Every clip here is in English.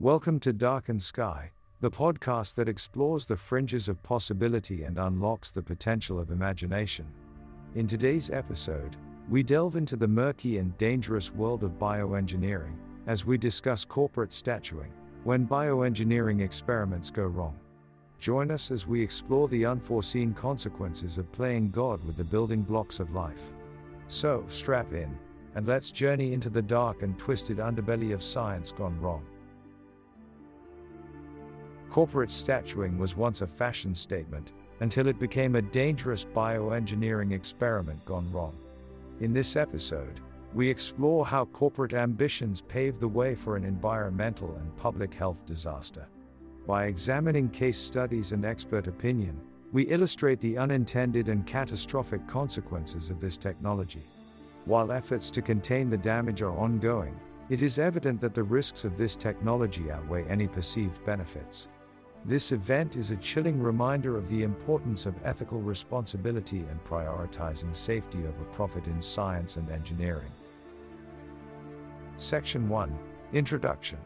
Welcome to Darken Sky, the podcast that explores the fringes of possibility and unlocks the potential of imagination. In today's episode, we delve into the murky and dangerous world of bioengineering, as we discuss corporate statuing, when bioengineering experiments go wrong. Join us as we explore the unforeseen consequences of playing God with the building blocks of life. So, strap in, and let's journey into the dark and twisted underbelly of science gone wrong. Corporate statuing was once a fashion statement, until it became a dangerous bioengineering experiment gone wrong. In this episode, we explore how corporate ambitions paved the way for an environmental and public health disaster. By examining case studies and expert opinion, we illustrate the unintended and catastrophic consequences of this technology. While efforts to contain the damage are ongoing, it is evident that the risks of this technology outweigh any perceived benefits. This event is a chilling reminder of the importance of ethical responsibility and prioritizing safety over profit in science and engineering. Section 1. Introduction.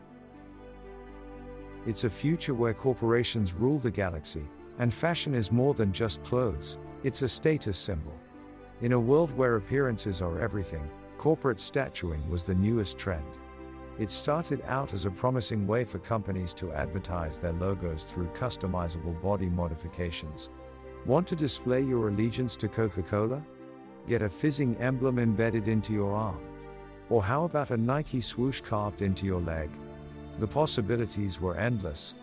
It's a future where corporations rule the galaxy, and fashion is more than just clothes, it's a status symbol. In a world where appearances are everything, corporate statuing was the newest trend. It started out as a promising way for companies to advertise their logos through customizable body modifications. Want to display your allegiance to Coca-Cola? Get a fizzing emblem embedded into your arm. Or how about a Nike swoosh carved into your leg? The possibilities were endless.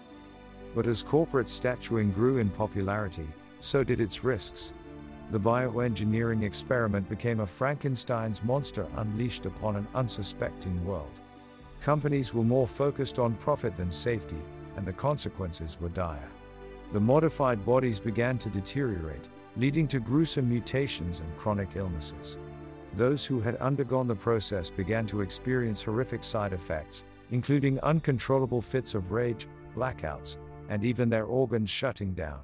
But as corporate statuing grew in popularity, so did its risks. The bioengineering experiment became a Frankenstein's monster unleashed upon an unsuspecting world. Companies were more focused on profit than safety, and the consequences were dire. The modified bodies began to deteriorate, leading to gruesome mutations and chronic illnesses. Those who had undergone the process began to experience horrific side effects, including uncontrollable fits of rage, blackouts, and even their organs shutting down.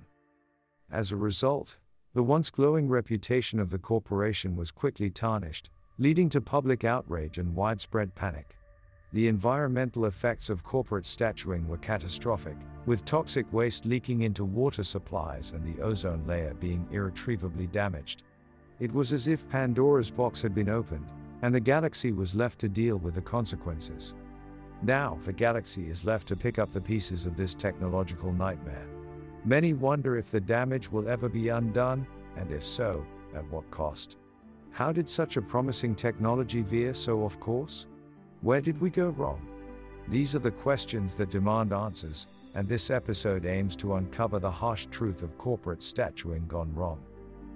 As a result, the once glowing reputation of the corporation was quickly tarnished, leading to public outrage and widespread panic. The environmental effects of corporate statuing were catastrophic, with toxic waste leaking into water supplies and the ozone layer being irretrievably damaged. It was as if Pandora's box had been opened, and the galaxy was left to deal with the consequences. Now, the galaxy is left to pick up the pieces of this technological nightmare. Many wonder if the damage will ever be undone, and if so, at what cost? How did such a promising technology veer so off course? Where did we go wrong? These are the questions that demand answers, and this episode aims to uncover the harsh truth of corporate statuing gone wrong.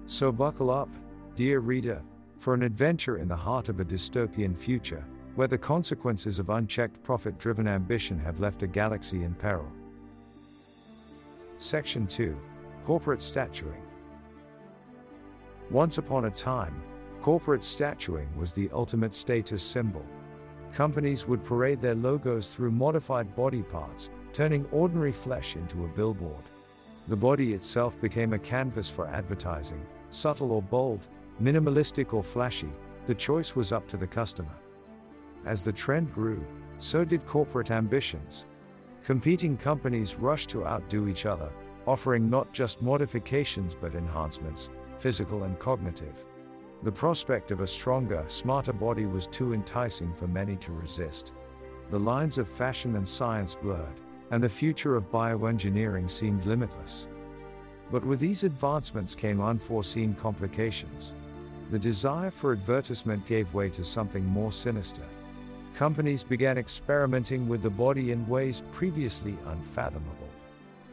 So buckle up, dear reader, for an adventure in the heart of a dystopian future, where the consequences of unchecked profit-driven ambition have left a galaxy in peril. Section 2. Corporate statuing. Once upon a time, corporate statuing was the ultimate status symbol. Companies would parade their logos through modified body parts, turning ordinary flesh into a billboard. The body itself became a canvas for advertising, subtle or bold, minimalistic or flashy, the choice was up to the customer. As the trend grew, so did corporate ambitions. Competing companies rushed to outdo each other, offering not just modifications but enhancements, physical and cognitive. The prospect of a stronger, smarter body was too enticing for many to resist. The lines of fashion and science blurred, and the future of bioengineering seemed limitless. But with these advancements came unforeseen complications. The desire for advertisement gave way to something more sinister. Companies began experimenting with the body in ways previously unfathomable.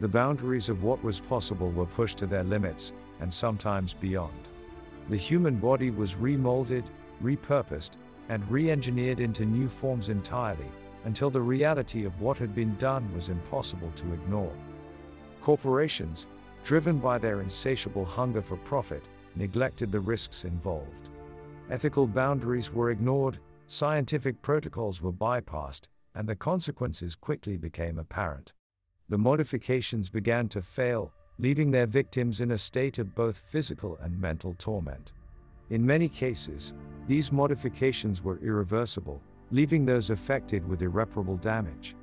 The boundaries of what was possible were pushed to their limits, and sometimes beyond. The human body was remolded, repurposed, and re-engineered into new forms entirely, until the reality of what had been done was impossible to ignore. Corporations, driven by their insatiable hunger for profit, neglected the risks involved. Ethical boundaries were ignored, scientific protocols were bypassed, and the consequences quickly became apparent. The modifications began to fail, leaving their victims in a state of both physical and mental torment. In many cases, these modifications were irreversible, leaving those affected with irreparable damage.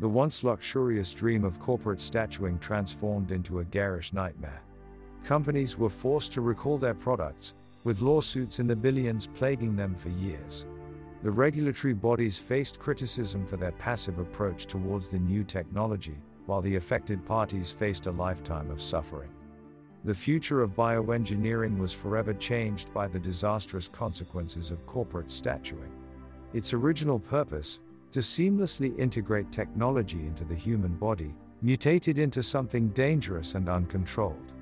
The once luxurious dream of corporate statuing transformed into a garish nightmare. Companies were forced to recall their products, with lawsuits in the billions plaguing them for years. The regulatory bodies faced criticism for their passive approach towards the new technology, while the affected parties faced a lifetime of suffering. The future of bioengineering was forever changed by the disastrous consequences of corporate statuing. Its original purpose, to seamlessly integrate technology into the human body, mutated into something dangerous and uncontrolled.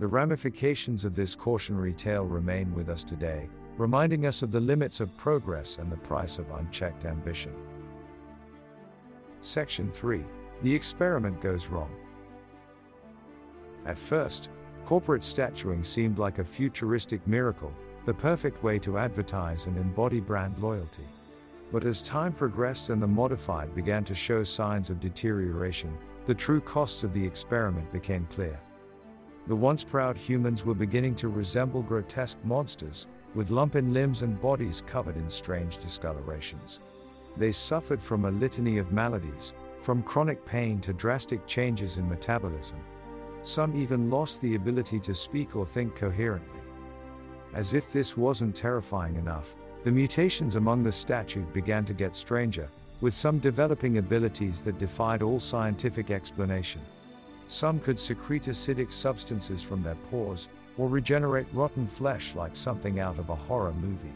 The ramifications of this cautionary tale remain with us today, reminding us of the limits of progress and the price of unchecked ambition. Section 3. The experiment goes wrong. At first, corporate statuing seemed like a futuristic miracle, the perfect way to advertise and embody brand loyalty. But as time progressed and the modified began to show signs of deterioration, the true costs of the experiment became clear. The once proud humans were beginning to resemble grotesque monsters, with lumpen limbs and bodies covered in strange discolorations. They suffered from a litany of maladies, from chronic pain to drastic changes in metabolism. Some even lost the ability to speak or think coherently. As if this wasn't terrifying enough, the mutations among the statues began to get stranger, with some developing abilities that defied all scientific explanation. Some could secrete acidic substances from their pores, or regenerate rotten flesh like something out of a horror movie.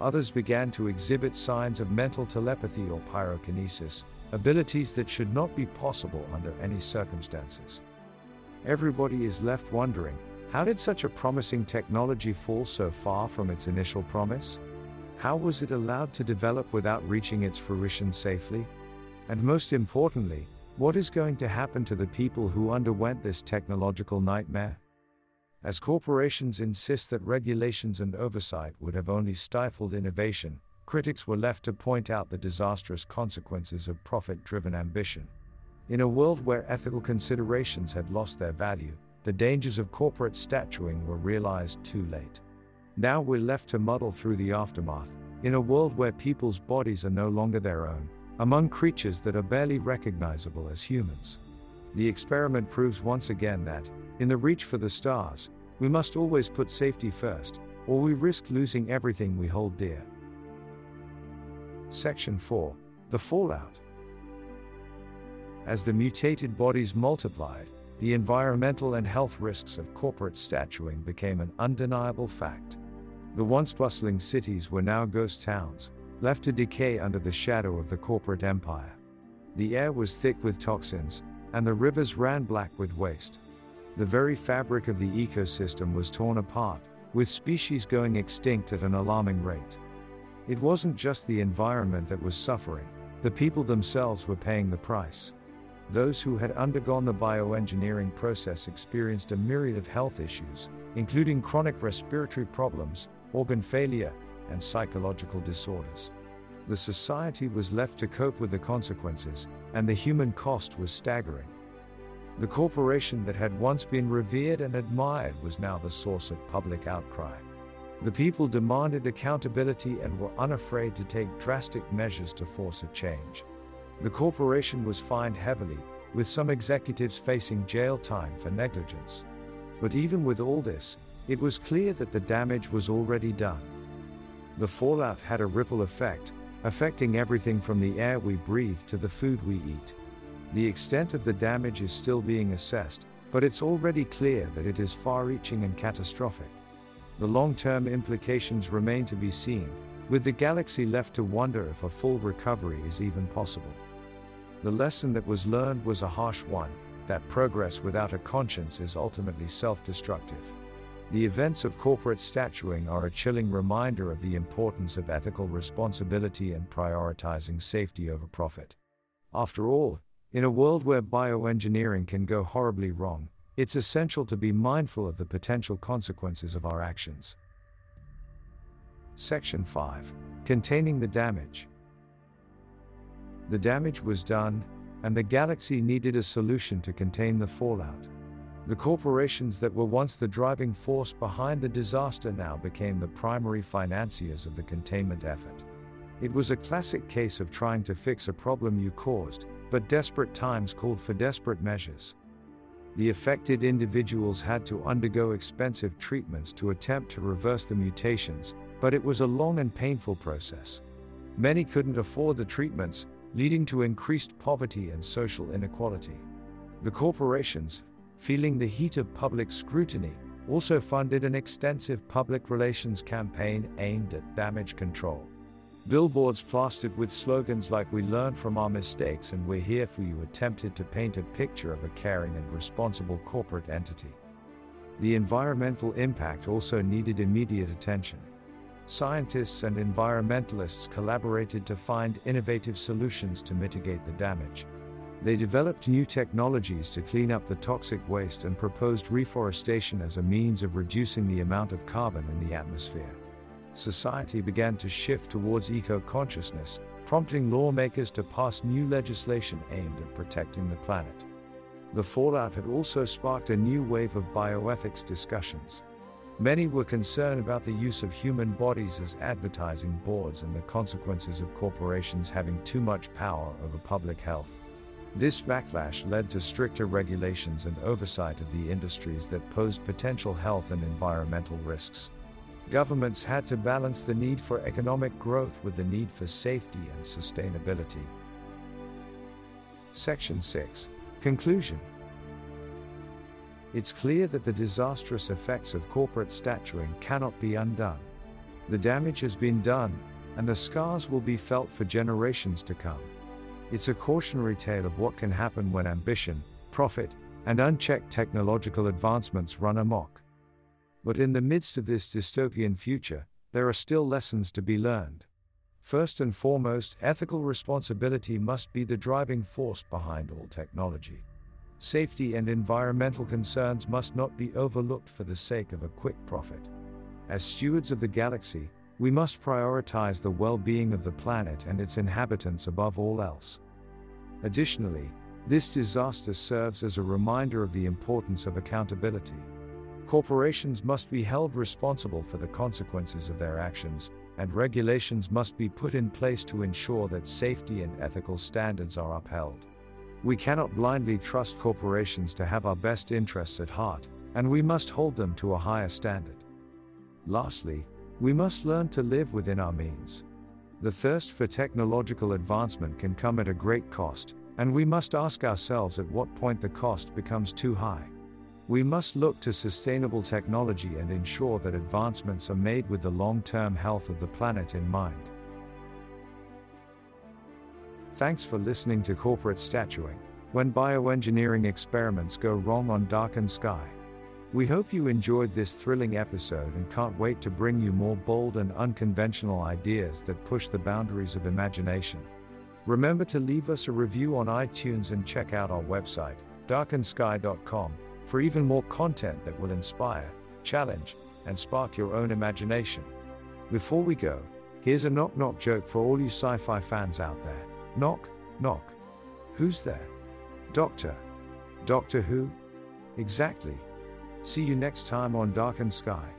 Others began to exhibit signs of mental telepathy or pyrokinesis, abilities that should not be possible under any circumstances. Everybody is left wondering, how did such a promising technology fall so far from its initial promise? How was it allowed to develop without reaching its fruition safely? And most importantly, what is going to happen to the people who underwent this technological nightmare? As corporations insist that regulations and oversight would have only stifled innovation, critics were left to point out the disastrous consequences of profit-driven ambition. In a world where ethical considerations had lost their value, the dangers of corporate statuing were realized too late. Now we're left to muddle through the aftermath, in a world where people's bodies are no longer their own, among creatures that are barely recognizable as humans. The experiment proves once again that, in the reach for the stars, we must always put safety first, or we risk losing everything we hold dear. Section 4. The fallout. As the mutated bodies multiplied, the environmental and health risks of corporate statuing became an undeniable fact. The once bustling cities were now ghost towns, left to decay under the shadow of the corporate empire. The air was thick with toxins, and the rivers ran black with waste. The very fabric of the ecosystem was torn apart, with species going extinct at an alarming rate. It wasn't just the environment that was suffering, the people themselves were paying the price. Those who had undergone the bioengineering process experienced a myriad of health issues, including chronic respiratory problems, organ failure, and psychological disorders. The society was left to cope with the consequences, and the human cost was staggering. The corporation that had once been revered and admired was now the source of public outcry. The people demanded accountability and were unafraid to take drastic measures to force a change. The corporation was fined heavily, with some executives facing jail time for negligence. But even with all this, it was clear that the damage was already done. The fallout had a ripple effect, affecting everything from the air we breathe to the food we eat. The extent of the damage is still being assessed, but it's already clear that it is far-reaching and catastrophic. The long-term implications remain to be seen, with the galaxy left to wonder if a full recovery is even possible. The lesson that was learned was a harsh one, that progress without a conscience is ultimately self-destructive. The events of corporate statuing are a chilling reminder of the importance of ethical responsibility and prioritizing safety over profit. After all, in a world where bioengineering can go horribly wrong, it's essential to be mindful of the potential consequences of our actions. Section 5. Containing the damage. The damage was done, and the galaxy needed a solution to contain the fallout. The corporations that were once the driving force behind the disaster now became the primary financiers of the containment effort. It was a classic case of trying to fix a problem you caused, But desperate times called for desperate measures. The affected individuals had to undergo expensive treatments to attempt to reverse the mutations, but it was a long and painful process. Many couldn't afford the treatments, leading to increased poverty and social inequality. The corporations, feeling the heat of public scrutiny, also funded an extensive public relations campaign aimed at damage control. Billboards plastered with slogans like "We learn from our mistakes" and "We're here for you" attempted to paint a picture of a caring and responsible corporate entity. The environmental impact also needed immediate attention. Scientists and environmentalists collaborated to find innovative solutions to mitigate the damage. They developed new technologies to clean up the toxic waste and proposed reforestation as a means of reducing the amount of carbon in the atmosphere. Society began to shift towards eco-consciousness, prompting lawmakers to pass new legislation aimed at protecting the planet. The fallout had also sparked a new wave of bioethics discussions. Many were concerned about the use of human bodies as advertising boards and the consequences of corporations having too much power over public health. This backlash led to stricter regulations and oversight of the industries that posed potential health and environmental risks. Governments had to balance the need for economic growth with the need for safety and sustainability. Section 6. Conclusion. It's clear that the disastrous effects of corporate statuing cannot be undone. The damage has been done, and the scars will be felt for generations to come. It's a cautionary tale of what can happen when ambition, profit, and unchecked technological advancements run amok. But in the midst of this dystopian future, there are still lessons to be learned. First and foremost, ethical responsibility must be the driving force behind all technology. Safety and environmental concerns must not be overlooked for the sake of a quick profit. As stewards of the galaxy, we must prioritize the well-being of the planet and its inhabitants above all else. Additionally, this disaster serves as a reminder of the importance of accountability. Corporations must be held responsible for the consequences of their actions, and regulations must be put in place to ensure that safety and ethical standards are upheld. We cannot blindly trust corporations to have our best interests at heart, and we must hold them to a higher standard. Lastly, we must learn to live within our means. The thirst for technological advancement can come at a great cost, and we must ask ourselves at what point the cost becomes too high. We must look to sustainable technology and ensure that advancements are made with the long-term health of the planet in mind. Thanks for listening to Corporate Statuing, when bioengineering experiments go wrong on Darken Sky. We hope you enjoyed this thrilling episode and can't wait to bring you more bold and unconventional ideas that push the boundaries of imagination. Remember to leave us a review on iTunes and check out our website, darkensky.com, for even more content that will inspire, challenge, and spark your own imagination. Before we go, here's a knock-knock joke for all you sci-fi fans out there. Knock, knock. Who's there? Doctor. Doctor who? Exactly. See you next time on Darken Sky.